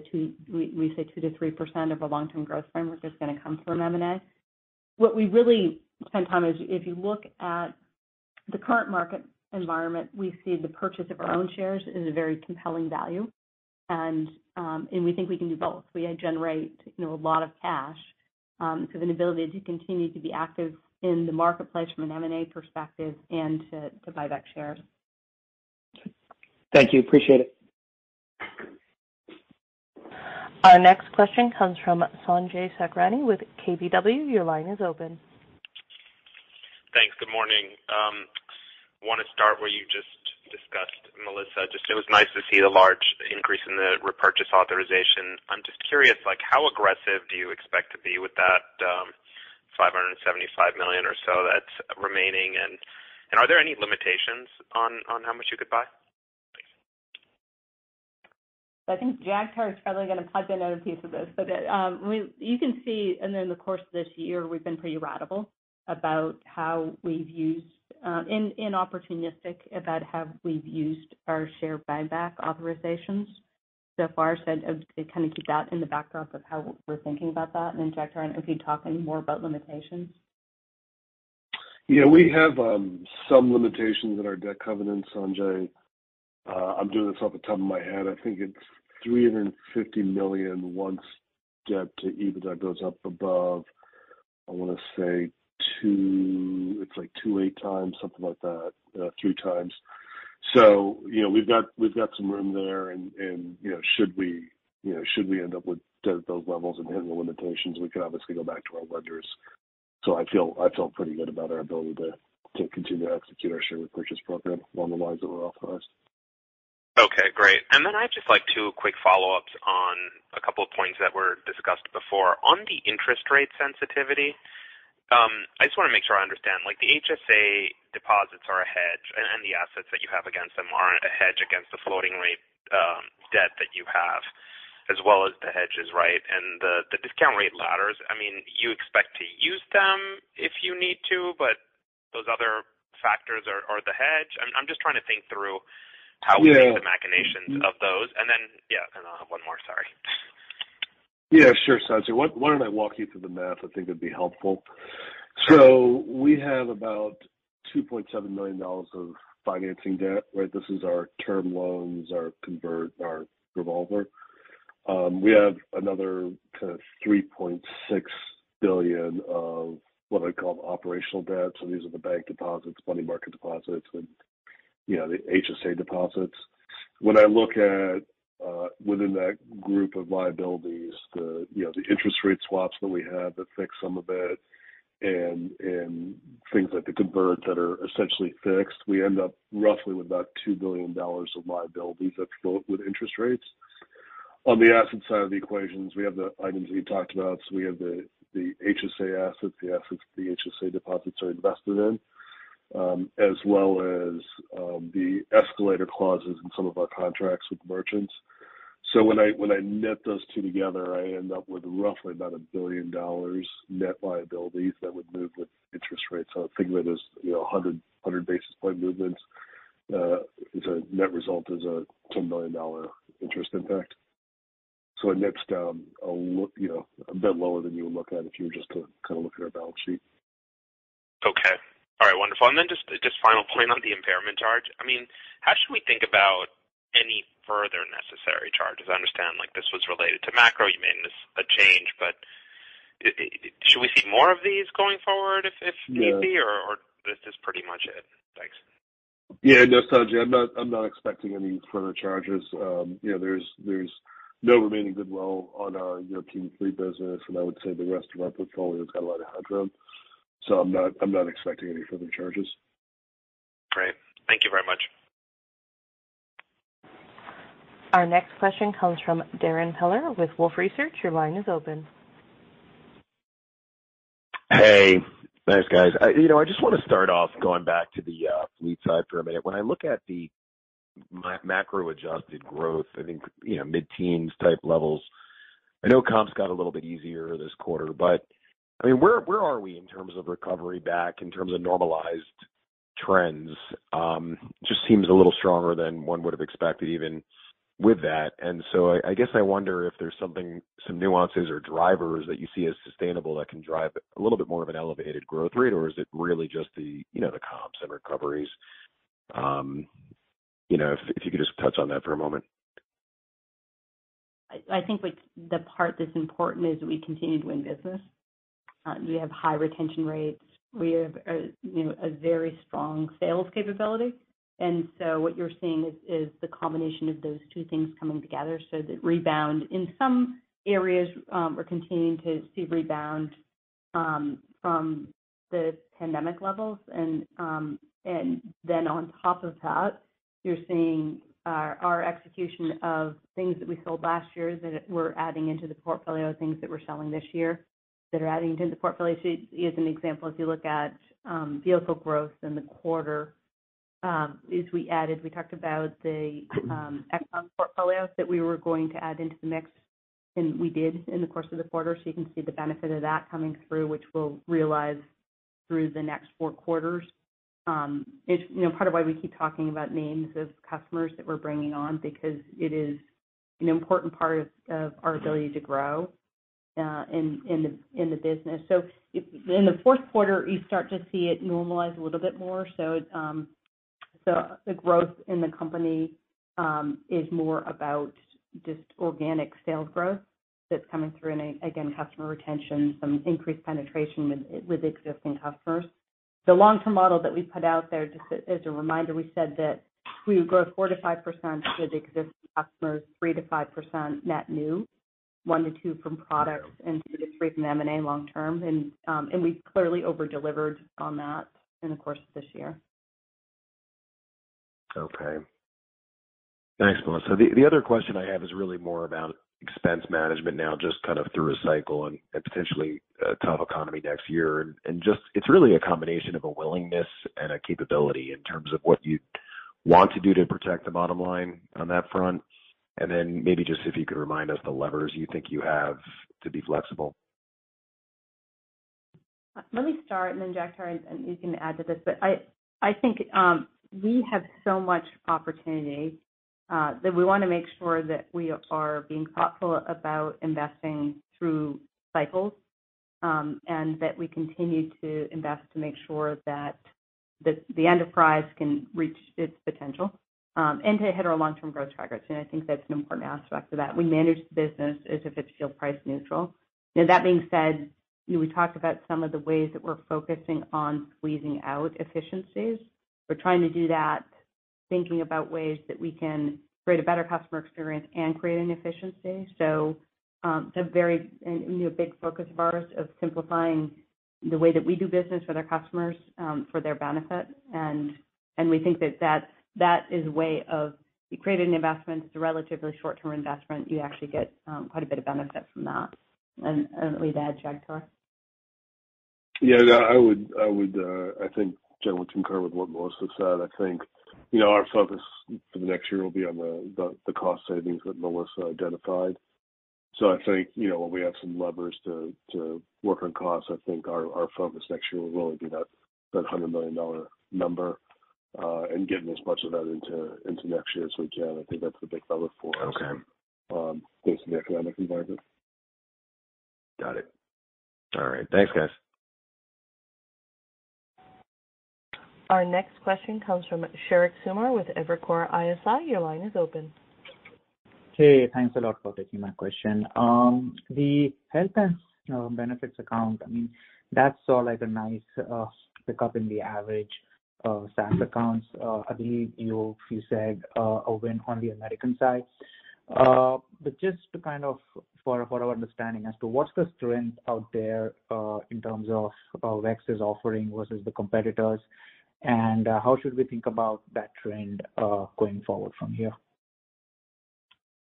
we say 2 to 3% of our long-term growth framework is going to come from M&A. What we really spend time is if you look at the current market environment, we see the purchase of our own shares is a very compelling value, and we think we can do both. We generate a lot of cash. So an ability to continue to be active in the marketplace from an M&A perspective and to buy back shares. Thank you. Appreciate it. Our next question comes from Sanjay Sakrani with KBW. Your line is open. Thanks. Good morning. Want to start where you just discussed, Melissa. Just it was nice to see the large increase in the repurchase authorization. I'm just curious, how aggressive do you expect to be with that $575 million or so that's remaining? And are there any limitations on how much you could buy? I think Jagtar is probably going to plug in another piece of this, but you can see, and in the course of this year, we've been pretty radical about how we've used, and opportunistic about how we've used our share buyback authorizations so far. So I'd kind of keep that in the backdrop of how we're thinking about that. And then Jagtar, I don't know if you talk any more about limitations. Yeah, we have some limitations in our debt covenants, Sanjay. I'm doing this off the top of my head. I think it's $350 million once debt to EBITDA goes up above, I want to say 2.8 times, something like that, 3 times. So, we've got some room there, and should we end up with debt at those levels and hitting the limitations, we could obviously go back to our lenders. So I feel pretty good about our ability to to continue to execute our share repurchase program along the lines that were authorized. Okay, great. And then I'd just like two quick follow-ups on a couple of points that were discussed before. On the interest rate sensitivity, I just want to make sure I understand. Like, the HSA deposits are a hedge, and the assets that you have against them are a hedge against the floating rate debt that you have, as well as the hedges, right? And the discount rate ladders, I mean, you expect to use them if you need to, but those other factors are the hedge. I'm just trying to think through how we make the machinations of those. And then, and I'll have one more, sorry. Yeah, sure, Sanjay. Why don't I walk you through the math? I think it'd be helpful. So we have about $2.7 million of financing debt, right? This is our term loans, our convert, our revolver. We have another kind of $3.6 billion of what I call operational debt. So these are the bank deposits, money market deposits, and, you know, the HSA deposits. When I look at within that group of liabilities, the, you know, the interest rate swaps that we have that fix some of it, and things like the convert that are essentially fixed, we end up roughly with about $2 billion of liabilities that float with interest rates. On the asset side of the equations, we have the items that you talked about. So we have the HSA assets, the assets the HSA deposits are invested in, as well as the escalator clauses in some of our contracts with merchants. So when I net those two together, I end up with roughly about $1 billion net liabilities that would move with interest rates. So think of it as, you know, 100 basis point movements. Is a net result is a $10 million interest impact. So it nets down a bit lower than you would look at if you were just to kind of look at our balance sheet. Okay. All right, wonderful. And then just final point on the impairment charge. I mean, how should we think about any further necessary charges? I understand, like, this was related to macro. You made a change, but should we see more of these going forward if need be, or is this pretty much it? Thanks. Yeah, no, Sanjay, I'm not expecting any further charges. There's no remaining goodwill on our European fleet business, and I would say the rest of our portfolio has got a lot of headroom. So I'm not expecting any further charges. Great. Thank you very much. Our next question comes from Darren Peller with Wolfe Research. Your line is open. Hey, thanks, guys. I just want to start off going back to the fleet side for a minute. When I look at the macro-adjusted growth, I think, mid-teens type levels. I know comps got a little bit easier this quarter, but, I mean, where are we in terms of recovery back, in terms of normalized trends? Just seems a little stronger than one would have expected even with that. And so I guess I wonder if there's some nuances or drivers that you see as sustainable that can drive a little bit more of an elevated growth rate, or is it really just the comps and recoveries? If you could just touch on that for a moment. I think the part that's important is that we continue to win business. We have high retention rates. We have a very strong sales capability. And so what you're seeing is the combination of those two things coming together. So that rebound in some areas, we're continuing to see rebound from the pandemic levels. And then on top of that, you're seeing our execution of things that we sold last year that we're adding into the portfolio, things that we're selling this year that are adding into the portfolio. So, as an example, if you look at vehicle growth in the quarter, we talked about the Exxon portfolio that we were going to add into the mix, and we did in the course of the quarter. So you can see the benefit of that coming through, which we'll realize through the next 4 quarters. It's part of why we keep talking about names of customers that we're bringing on, because it is an important part of our ability to grow in the business. So in the fourth quarter, you start to see it normalize a little bit more. So so the growth in the company is more about just organic sales growth that's coming through, and again, customer retention, some increased penetration with existing customers. The long-term model that we put out there, just as a reminder, we said that we would grow 4 to 5% with existing customers, 3 to 5% net new, 1 to 2 from products, and 2 to 3 from M&A long-term. And we clearly over-delivered on that in the course of this year. Okay. Thanks, Melissa. The other question I have is really more about expense management now, just kind of through a cycle and potentially a tough economy next year. And just, it's really a combination of a willingness and a capability in terms of what you want to do to protect the bottom line on that front. And then maybe just if you could remind us the levers you think you have to be flexible. Let me start, and then Jagtar, and you can add to this, but I think we have so much opportunity that we want to make sure that we are being thoughtful about investing through cycles, and that we continue to invest to make sure that the enterprise can reach its potential, and to hit our long-term growth targets. And I think that's an important aspect of that. We manage the business as if it's fuel price neutral. Now, that being said, we talked about some of the ways that we're focusing on squeezing out efficiencies. We're trying to do that, thinking about ways that we can create a better customer experience and create an efficiency. So it's a very big focus of ours of simplifying the way that we do business with our customers for their benefit. And we think that is a way of, you create an investment, it's a relatively short-term investment, you actually get quite a bit of benefit from that. And we'd add Jagtar. Yeah, I think generally concur with what Melissa said. I think, our focus for the next year will be on the cost savings that Melissa identified. So I think, when we have some levers to work on costs, I think our focus next year will really be that $100 million number, and getting as much of that into next year as we can. I think that's the big lever for us. Okay. Based on the economic environment. Got it. All right. Thanks, guys. Our next question comes from Sherrick Sumer with Evercore ISI. Your line is open. Hey, thanks a lot for taking my question. The health and benefits account, that saw like a nice pickup in the average SaaS accounts. I believe you said a win on the American side. But just to kind of for our understanding as to what's the strength out there in terms of WEX's offering versus the competitors, and how should we think about that trend going forward from here?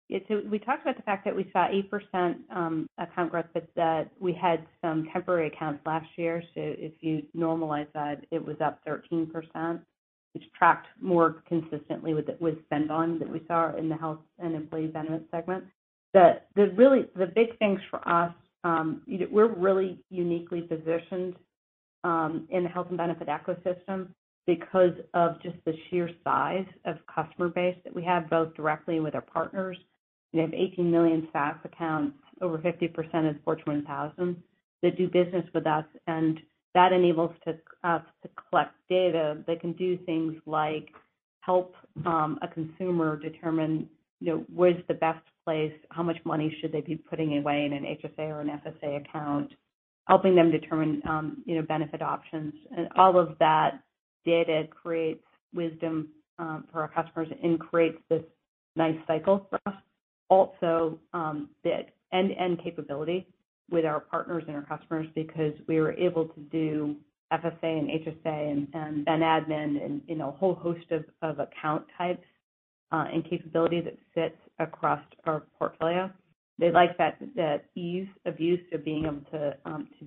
Yeah, so we talked about the fact that we saw 8% account growth, but that we had some temporary accounts last year. So if you normalize that, it was up 13%. Which tracked more consistently with spend on that we saw in the health and employee benefits segment. The big things for us, we're really uniquely positioned in the health and benefit ecosystem because of just the sheer size of customer base that we have, both directly with our partners. We have 18 million SaaS accounts, over 50% of the Fortune 1000 that do business with us, and that enables us to collect data that can do things like help a consumer determine, where's the best place, how much money should they be putting away in an HSA or an FSA account, helping them determine, benefit options. And all of that data creates wisdom for our customers and creates this nice cycle for us. Also, the end-to-end capability with our partners and our customers, because we were able to do FSA and HSA and admin and a whole host of account types and capability that sits across our portfolio. They like that ease of use of being able to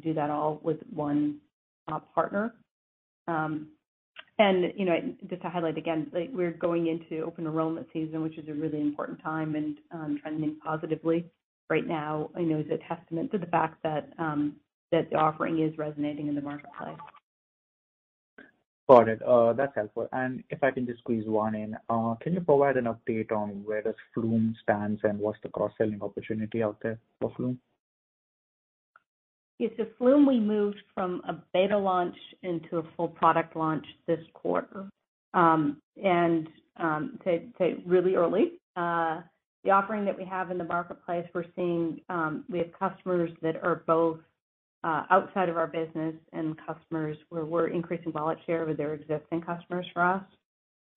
do that all with one partner. Just to highlight again, like we're going into open enrollment season, which is a really important time and trending positively. Right now, is a testament to the fact that the offering is resonating in the marketplace. Got it. That's helpful. And if I can just squeeze one in, can you provide an update on where does Flume stands and what's the cross-selling opportunity out there for Flume? Yeah, so Flume, we moved from a beta launch into a full product launch this quarter, and really early. The offering that we have in the marketplace, we're seeing we have customers that are both outside of our business and customers where we're increasing wallet share with their existing customers for us.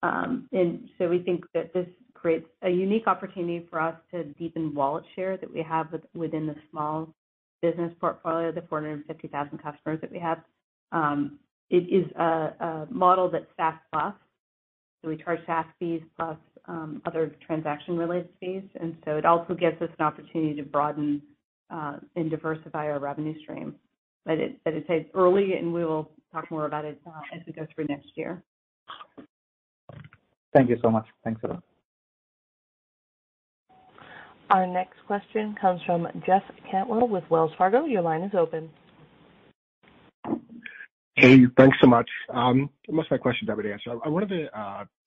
And so we think that this creates a unique opportunity for us to deepen wallet share that we have within the small business portfolio, the 450,000 customers that we have. It is a model that's SaaS plus, so we charge SaaS fees plus other transaction-related fees, and so it also gives us an opportunity to broaden and diversify our revenue stream. But it's early, and we will talk more about it as we go through next year. Thank you so much. Thanks a lot. Our next question comes from Jeff Cantwell with Wells Fargo. Your line is open. Hey, thanks so much. Most of my questions have been answered. I wanted to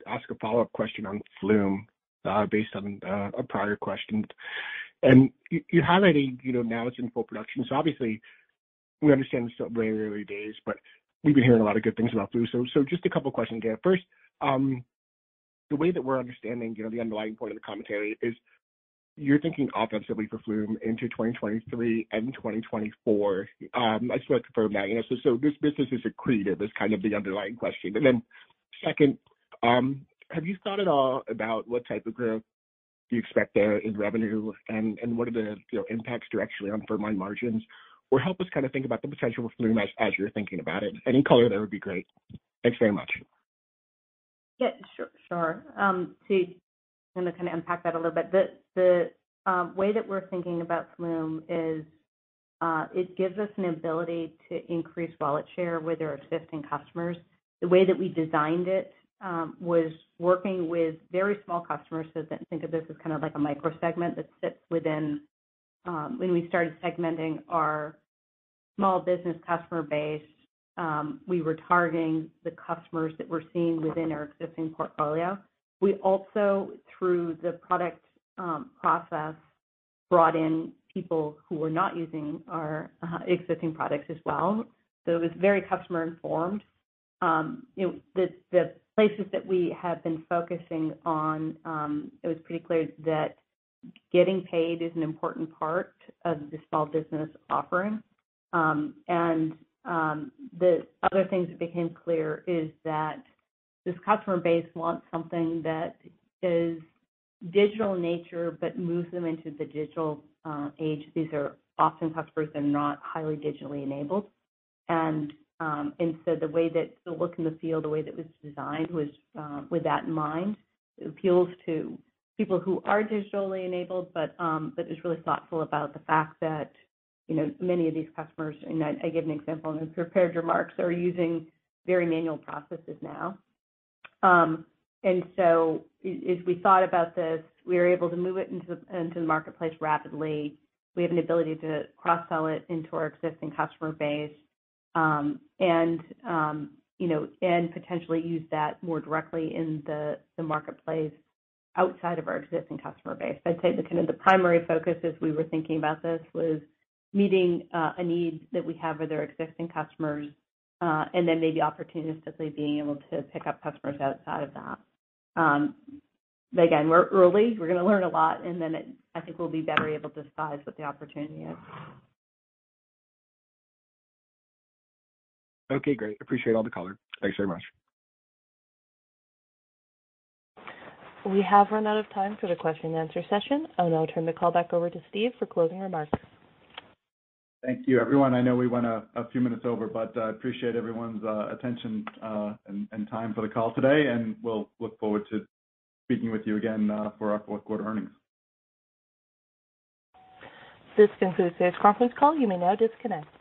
ask a follow-up question on Flume based on a prior question. And you highlighted, now it's in full production. So obviously, we understand it's still very early days, but we've been hearing a lot of good things about Flume. So just a couple questions again. First, the way that we're understanding, the underlying point of the commentary is you're thinking offensively for Flume into 2023 and 2024. I just want to confirm that. So this business is accretive is kind of the underlying question. And then second, have you thought at all about what type of growth do you expect there in revenue and what are the impacts directly on firm-line margins? Or help us kind of think about the potential for Flume as you're thinking about it. Any color there would be great. Thanks very much. Yeah, sure. So I'm going to kind of unpack that a little bit. The way that we're thinking about Flume is it gives us an ability to increase wallet share with our existing customers. The way that we designed it was working with very small customers, so that think of this as kind of like a micro segment that sits within when we started segmenting our small business customer base. We were targeting the customers that we're seeing within our existing portfolio. We also, through the product process, brought in people who were not using our existing products as well. So it was very customer informed. The places that we have been focusing on, it was pretty clear that getting paid is an important part of the small business offering. The other things that became clear is that this customer base wants something that is digital in nature, but moves them into the digital age. These are often customers that are not highly digitally enabled. And so the way that the look and the feel, the way that it was designed was with that in mind. It appeals to people who are digitally enabled, but is really thoughtful about the fact that, many of these customers, and I give an example in the prepared remarks, are using very manual processes now. And so as we thought about this, we were able to move it into the marketplace rapidly. We have an ability to cross-sell it into our existing customer base and potentially use that more directly in the marketplace outside of our existing customer base. I'd say the kind of the primary focus as we were thinking about this was meeting a need that we have with our existing customers, and then maybe opportunistically being able to pick up customers outside of that. But again, we're early. We're going to learn a lot, and then I think we'll be better able to size what the opportunity is. Okay, great. Appreciate all the color. Thanks very much. We have run out of time for the question and answer session. I'll now turn the call back over to Steve for closing remarks. Thank you, everyone. I know we went a few minutes over, but I appreciate everyone's attention and time for the call today, and we'll look forward to speaking with you again for our fourth quarter earnings. This concludes today's conference call. You may now disconnect.